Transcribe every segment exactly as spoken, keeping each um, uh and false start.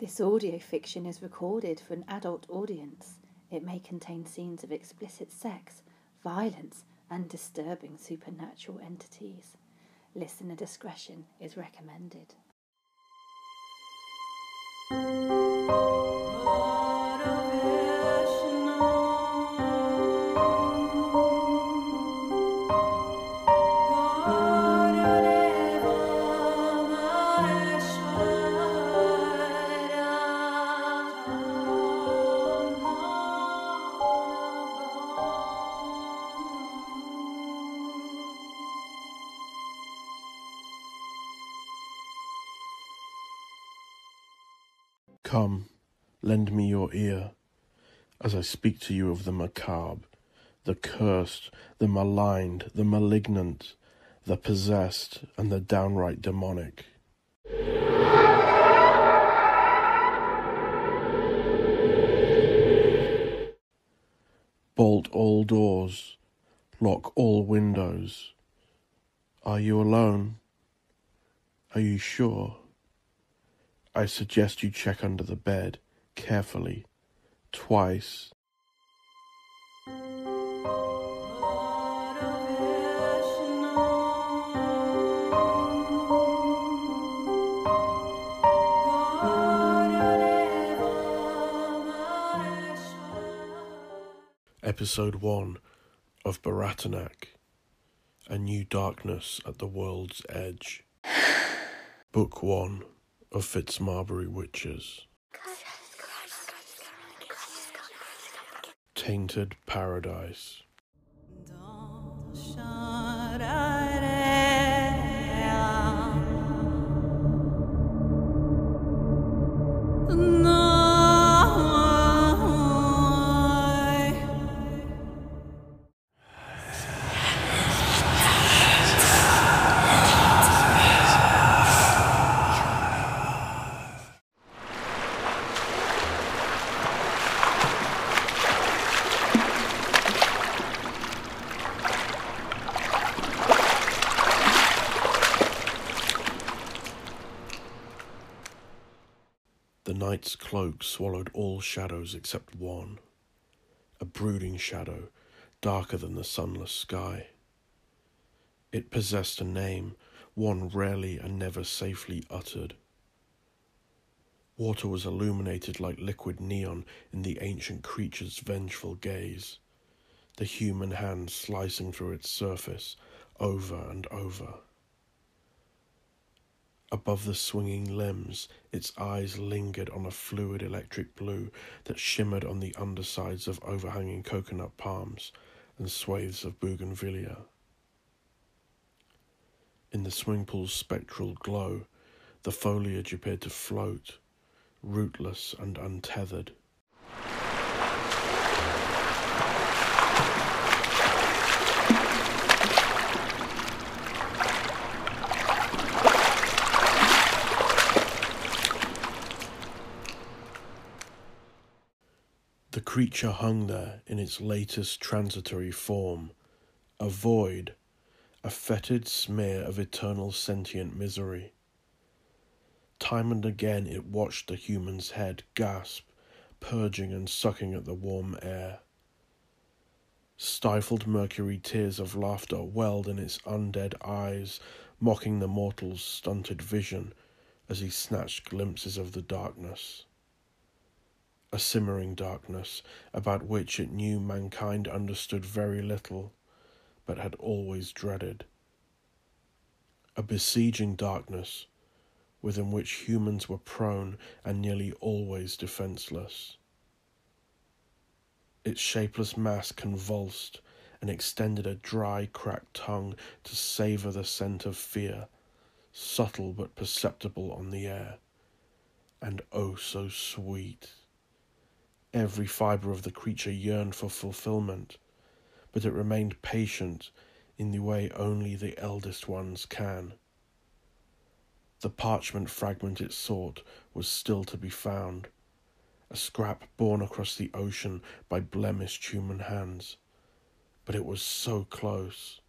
This audio fiction is recorded for an adult audience. It may contain scenes of explicit sex, violence, and disturbing supernatural entities. Listener discretion is recommended. Come, lend me your ear, as I speak to you of the macabre, the cursed, the maligned, the malignant, the possessed, and the downright demonic. Bolt all doors, lock all windows. Are you alone? Are you sure? I suggest you check under the bed, carefully, twice. Episode one of Baratanak: A New Darkness at the World's Edge. Book one. Of Fitzmarbury Witches. Tainted Paradise. Night's cloak swallowed all shadows except one, a brooding shadow darker than the sunless sky. It possessed a name, one rarely and never safely uttered. Water was illuminated like liquid neon in the ancient creature's vengeful gaze, the human hand slicing through its surface over and over. Above the swinging limbs, its eyes lingered on a fluid electric blue that shimmered on the undersides of overhanging coconut palms and swathes of bougainvillea. In the swimming pool's spectral glow, the foliage appeared to float, rootless and untethered. The creature hung there in its latest transitory form, a void, a fetid smear of eternal sentient misery. Time and again it watched the human's head gasp, purging and sucking at the warm air. Stifled mercury tears of laughter welled in its undead eyes, mocking the mortal's stunted vision as he snatched glimpses of the darkness. A simmering darkness, about which it knew mankind understood very little, but had always dreaded. A besieging darkness, within which humans were prone and nearly always defenceless. Its shapeless mass convulsed and extended a dry, cracked tongue to savour the scent of fear, subtle but perceptible on the air, and oh so sweet. Every fibre of the creature yearned for fulfilment, but it remained patient in the way only the eldest ones can. The parchment fragment it sought was still to be found, a scrap borne across the ocean by blemished human hands, but it was so close.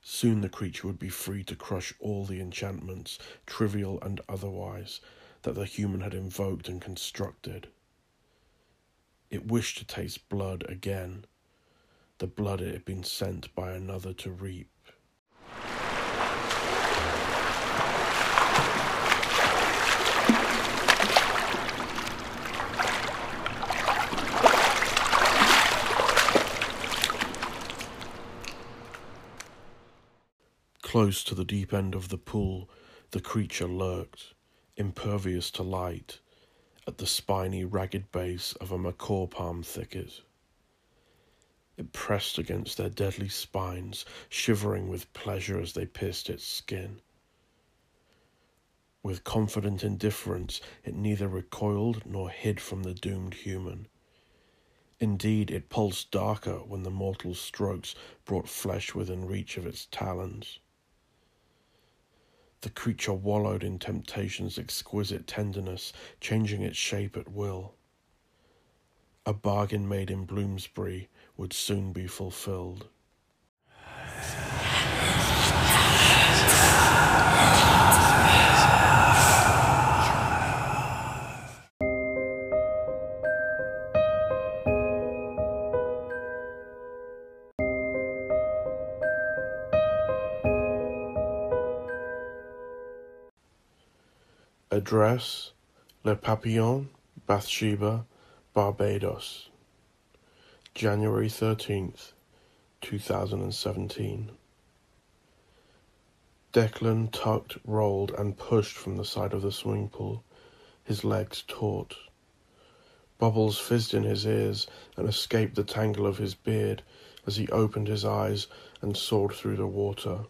Soon the creature would be free to crush all the enchantments, trivial and otherwise, that the human had invoked and constructed. It wished to taste blood again, the blood it had been sent by another to reap. Close to the deep end of the pool, the creature lurked, impervious to light, at the spiny, ragged base of a macaw palm thicket. It pressed against their deadly spines, shivering with pleasure as they pierced its skin. With confident indifference, it neither recoiled nor hid from the doomed human. Indeed, it pulsed darker when the mortal strokes brought flesh within reach of its talons. The creature wallowed in temptation's exquisite tenderness, changing its shape at will. A bargain made in Bloomsbury would soon be fulfilled. Address: Le Papillon, Bathsheba, Barbados, January thirteenth, two thousand seventeen. Declan tucked, rolled, and pushed from the side of the swimming pool, his legs taut. Bubbles fizzed in his ears and escaped the tangle of his beard as he opened his eyes and soared through the water.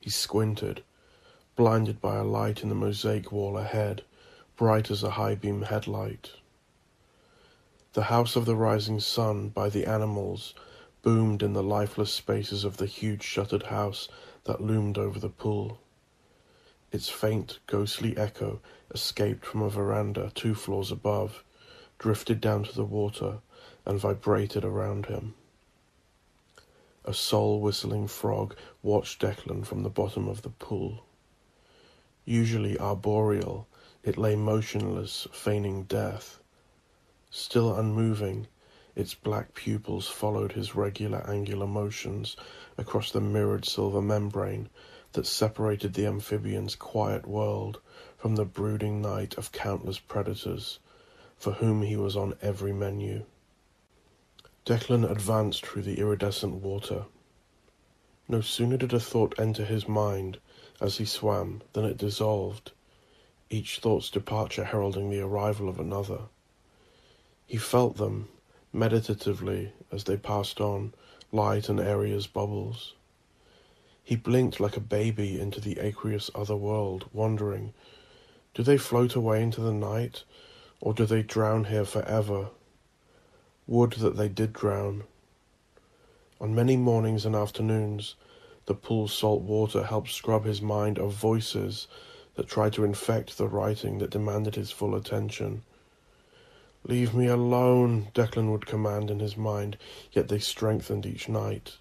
He squinted, blinded by a light in the mosaic wall ahead, bright as a high-beam headlight. The house of the rising sun by the animals boomed in the lifeless spaces of the huge shuttered house that loomed over the pool. Its faint, ghostly echo escaped from a veranda two floors above, drifted down to the water, and vibrated around him. A soul-whistling frog watched Declan from the bottom of the pool. Usually arboreal, it lay motionless, feigning death. Still unmoving, its black pupils followed his regular angular motions across the mirrored silver membrane that separated the amphibian's quiet world from the brooding night of countless predators, for whom he was on every menu. Declan advanced through the iridescent water. No sooner did a thought enter his mind as he swam, then it dissolved, each thought's departure heralding the arrival of another. He felt them, meditatively, as they passed on, light and airy as bubbles. He blinked like a baby into the aqueous other world, wondering, do they float away into the night, or do they drown here forever? Would that they did drown. On many mornings and afternoons, the pool's salt water helped scrub his mind of voices that tried to infect the writing that demanded his full attention. "Leave me alone," Declan would command in his mind, yet they strengthened each night.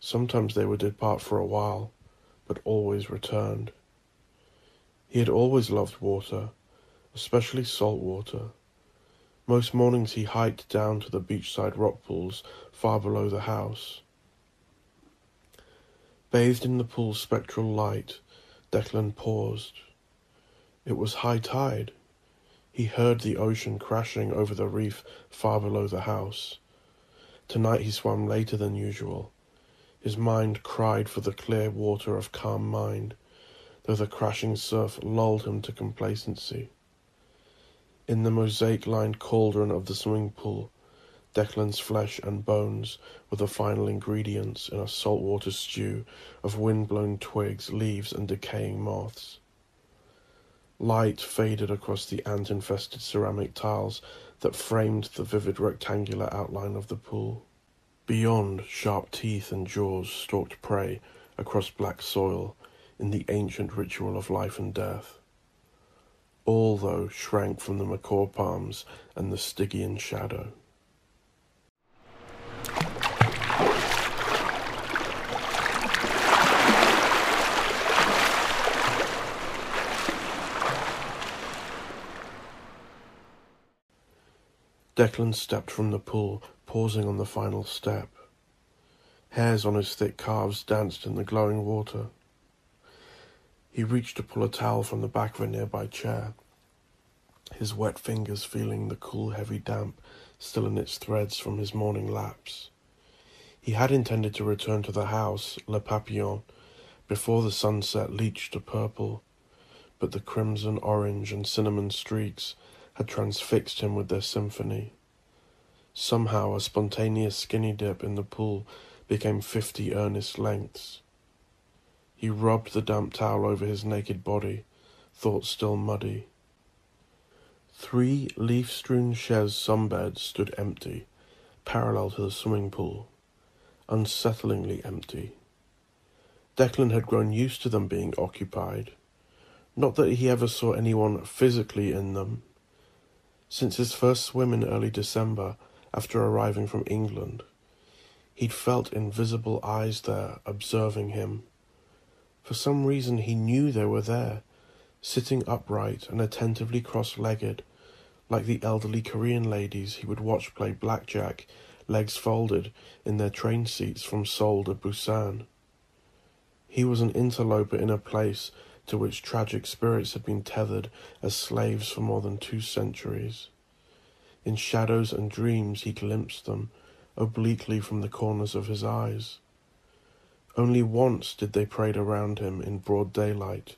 Sometimes they would depart for a while, but always returned. He had always loved water, especially salt water. Most mornings he hiked down to the beachside rock pools far below the house. Bathed in the pool's spectral light, Declan paused. It was high tide. He heard the ocean crashing over the reef far below the house. Tonight he swam later than usual. His mind cried for the clear water of calm mind, though the crashing surf lulled him to complacency. In the mosaic-lined cauldron of the swimming pool, Declan's flesh and bones were the final ingredients in a saltwater stew of wind-blown twigs, leaves, and decaying moths. Light faded across the ant-infested ceramic tiles that framed the vivid rectangular outline of the pool. Beyond, sharp teeth and jaws stalked prey across black soil in the ancient ritual of life and death. All, though, shrank from the macaw palms and the Stygian shadow. Declan stepped from the pool, pausing on the final step. Hairs on his thick calves danced in the glowing water. He reached to pull a towel from the back of a nearby chair, his wet fingers feeling the cool, heavy damp still in its threads from his morning lapse. He had intended to return to the house, Le Papillon, before the sunset leached to purple, but the crimson, orange, and cinnamon streaks had transfixed him with their symphony. Somehow a spontaneous skinny dip in the pool became fifty earnest lengths. He rubbed the damp towel over his naked body, thoughts still muddy. Three leaf-strewn chaise sunbeds stood empty, parallel to the swimming pool, unsettlingly empty. Declan had grown used to them being occupied. Not that he ever saw anyone physically in them. Since his first swim in early December, after arriving from England, he'd felt invisible eyes there observing him. For some reason he knew they were there, sitting upright and attentively cross-legged, like the elderly Korean ladies he would watch play blackjack, legs folded, in their train seats from Seoul to Busan. He was an interloper in a place to which tragic spirits had been tethered as slaves for more than two centuries. In shadows and dreams he glimpsed them, obliquely from the corners of his eyes. Only once did they parade around him in broad daylight,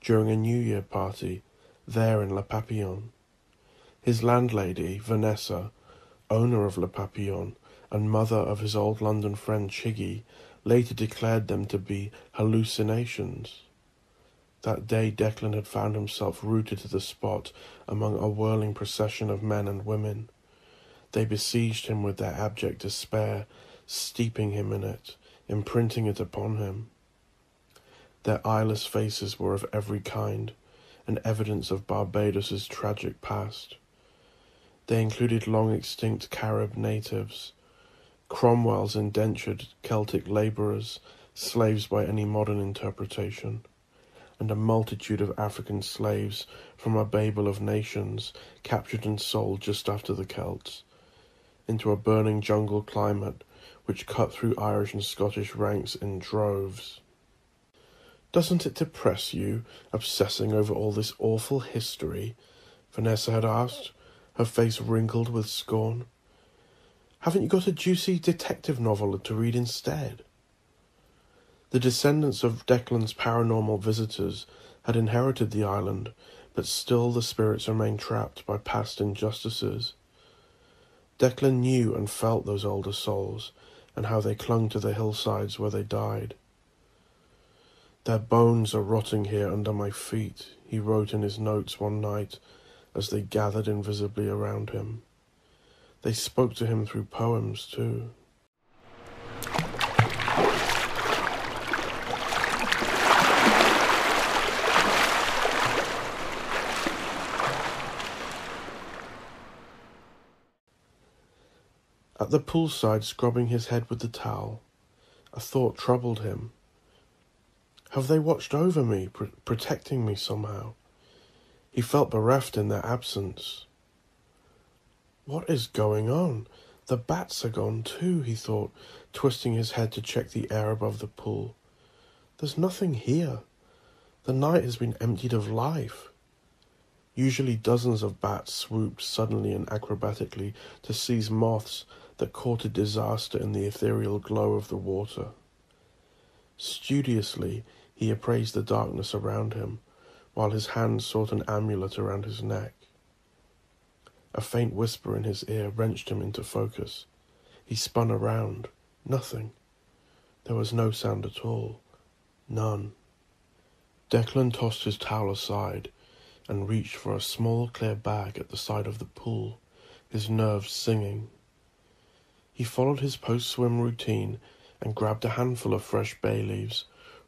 during a New Year party, there in Le Papillon. His landlady, Vanessa, owner of Le Papillon, and mother of his old London friend Chiggy, later declared them to be hallucinations. That day Declan had found himself rooted to the spot among a whirling procession of men and women. They besieged him with their abject despair, steeping him in it, imprinting it upon him. Their eyeless faces were of every kind, an evidence of Barbados's tragic past. They included long-extinct Carib natives, Cromwell's indentured Celtic labourers, slaves by any modern interpretation, and a multitude of African slaves from a Babel of nations captured and sold just after the Celts, into a burning jungle climate which cut through Irish and Scottish ranks in droves. "Doesn't it depress you, obsessing over all this awful history?" Vanessa had asked, her face wrinkled with scorn. "Haven't you got a juicy detective novel to read instead?" The descendants of Declan's paranormal visitors had inherited the island, but still the spirits remained trapped by past injustices. Declan knew and felt those older souls, and how they clung to the hillsides where they died. "Their bones are rotting here under my feet," he wrote in his notes one night as they gathered invisibly around him. They spoke to him through poems too. At the poolside, scrubbing his head with the towel, a thought troubled him. Have they watched over me, pr- protecting me somehow? He felt bereft in their absence. What is going on? The bats are gone too, he thought, twisting his head to check the air above the pool. There's nothing here. The night has been emptied of life. Usually dozens of bats swooped suddenly and acrobatically to seize moths that courted disaster in the ethereal glow of the water. Studiously, he appraised the darkness around him, while his hand sought an amulet around his neck. A faint whisper in his ear wrenched him into focus. He spun around. Nothing. There was no sound at all. None. Declan tossed his towel aside and reached for a small clear bag at the side of the pool, his nerves singing. He followed his post-swim routine and grabbed a handful of fresh bay leaves,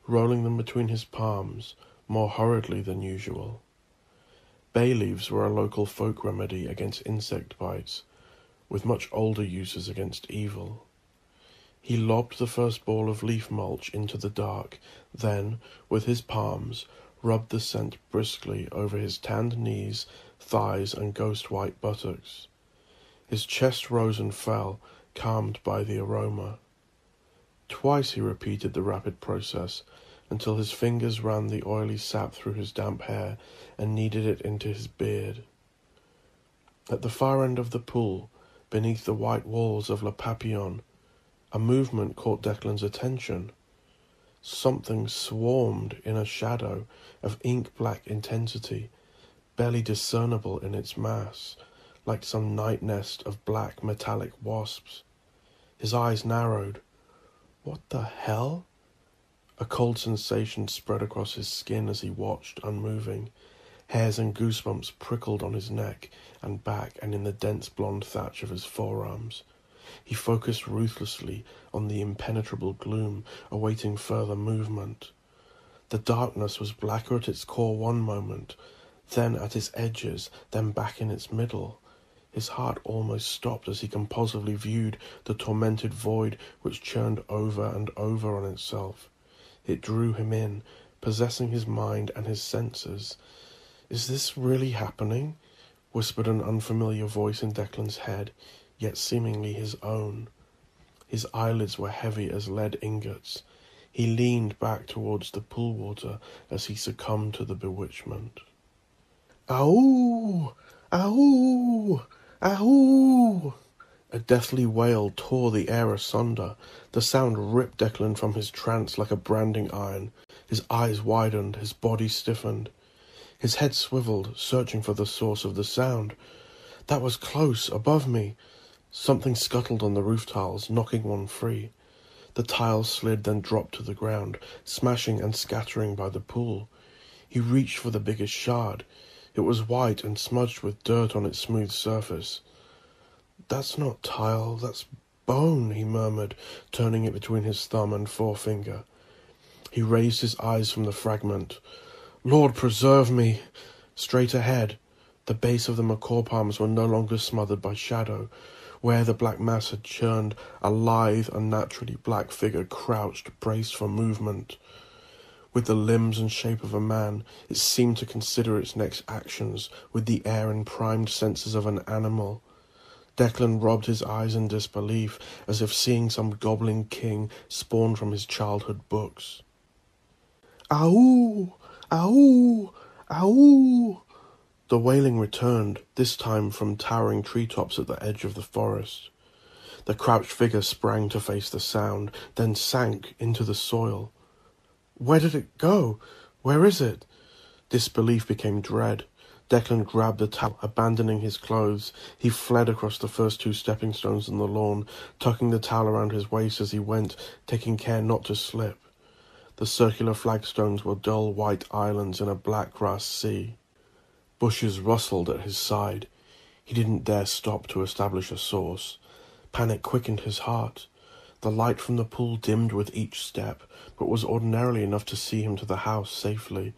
rolling them between his palms, more hurriedly than usual. Bay leaves were a local folk remedy against insect bites, with much older uses against evil. He lobbed the first ball of leaf mulch into the dark, then, with his palms, rubbed the scent briskly over his tanned knees, thighs, and ghost-white buttocks. His chest rose and fell, calmed by the aroma. Twice he repeated the rapid process, until his fingers ran the oily sap through his damp hair and kneaded it into his beard. At the far end of the pool, beneath the white walls of Le Papillon, a movement caught Declan's attention. Something swarmed in a shadow of ink-black intensity, barely discernible in its mass, like some night nest of black metallic wasps. His eyes narrowed. What the hell? A cold sensation spread across his skin as he watched, unmoving. Hairs and goosebumps prickled on his neck and back and in the dense blonde thatch of his forearms. He focused ruthlessly on the impenetrable gloom, awaiting further movement. The darkness was blacker at its core one moment, then at its edges, then back in its middle. His heart almost stopped as he compulsively viewed the tormented void which churned over and over on itself. It drew him in, possessing his mind and his senses. "Is this really happening?" whispered an unfamiliar voice in Declan's head, yet seemingly his own. His eyelids were heavy as lead ingots. He leaned back towards the pool water as he succumbed to the bewitchment. "Ow! Ow! Ow!" A deathly wail tore the air asunder. The sound ripped Declan from his trance like a branding iron. His eyes widened, his body stiffened. His head swiveled, searching for the source of the sound. That was close, above me. Something scuttled on the roof tiles, knocking one free. The tiles slid, then dropped to the ground, smashing and scattering by the pool. He reached for the biggest shard. It was white and smudged with dirt on its smooth surface. "That's not tile, that's bone," he murmured, turning it between his thumb and forefinger. He raised his eyes from the fragment. "Lord, preserve me!" Straight ahead, the base of the macaw palms were no longer smothered by shadow. Where the black mass had churned, a lithe, unnaturally black figure crouched, braced for movement. With the limbs and shape of a man, it seemed to consider its next actions with the air and primed senses of an animal. Declan rubbed his eyes in disbelief, as if seeing some goblin king spawned from his childhood books. "Ow! Ow! Ow!" The wailing returned, this time from towering treetops at the edge of the forest. The crouched figure sprang to face the sound, then sank into the soil. Where did it go? Where is it? Disbelief became dread. Declan grabbed the towel, abandoning his clothes. He fled across the first two stepping stones in the lawn, tucking the towel around his waist as he went, taking care not to slip. The circular flagstones were dull white islands in a black grass sea. Bushes rustled at his side. He didn't dare stop to establish a source. Panic quickened his heart. The light from the pool dimmed with each step, but was ordinarily enough to see him to the house safely.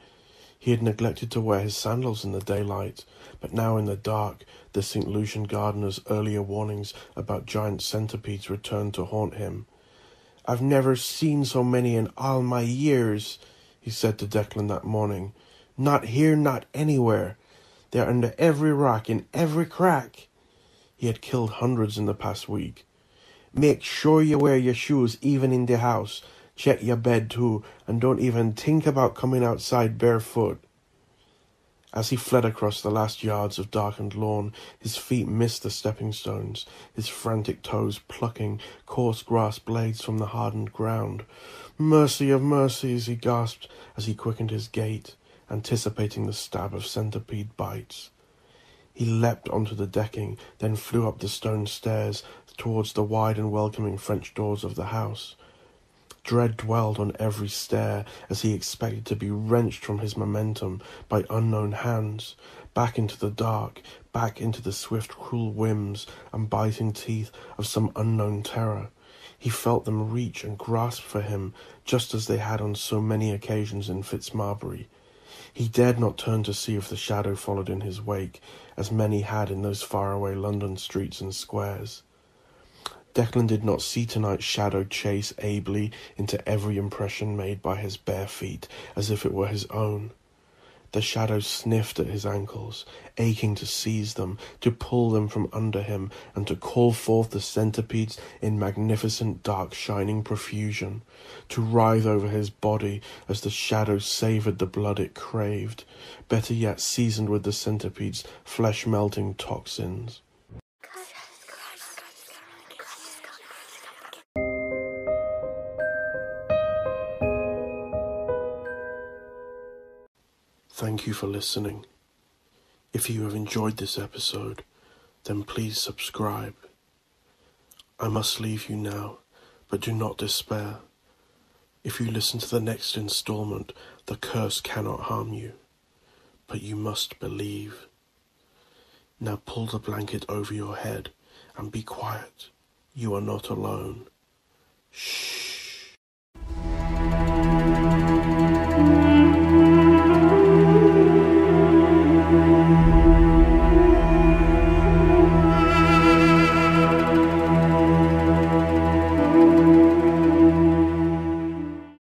He had neglected to wear his sandals in the daylight, but now in the dark, the Saint Lucian gardener's earlier warnings about giant centipedes returned to haunt him. "I've never seen so many in all my years," he said to Declan that morning. "Not here, not anywhere. They are under every rock, in every crack." He had killed hundreds in the past week. "Make sure you wear your shoes even in the house. Check your bed, too, and don't even think about coming outside barefoot." As he fled across the last yards of darkened lawn, his feet missed the stepping stones, his frantic toes plucking coarse grass blades from the hardened ground. "Mercy of mercies," he gasped as he quickened his gait, anticipating the stab of centipede bites. He leapt onto the decking, then flew up the stone stairs towards the wide and welcoming French doors of the house. Dread dwelled on every stair as he expected to be wrenched from his momentum by unknown hands, back into the dark, back into the swift, cruel whims and biting teeth of some unknown terror. He felt them reach and grasp for him, just as they had on so many occasions in Fitzmarbury. He dared not turn to see if the shadow followed in his wake, as many had in those faraway London streets and squares. Declan did not see tonight's shadow chase ably into every impression made by his bare feet, as if it were his own. The shadow sniffed at his ankles, aching to seize them, to pull them from under him, and to call forth the centipedes in magnificent dark shining profusion, to writhe over his body as the shadow savoured the blood it craved, better yet seasoned with the centipede's flesh-melting toxins. Thank you for listening. If you have enjoyed this episode, then please subscribe. I must leave you now, but do not despair. If you listen to the next installment, the curse cannot harm you, but you must believe. Now pull the blanket over your head and be quiet. You are not alone. Shh. Thank you.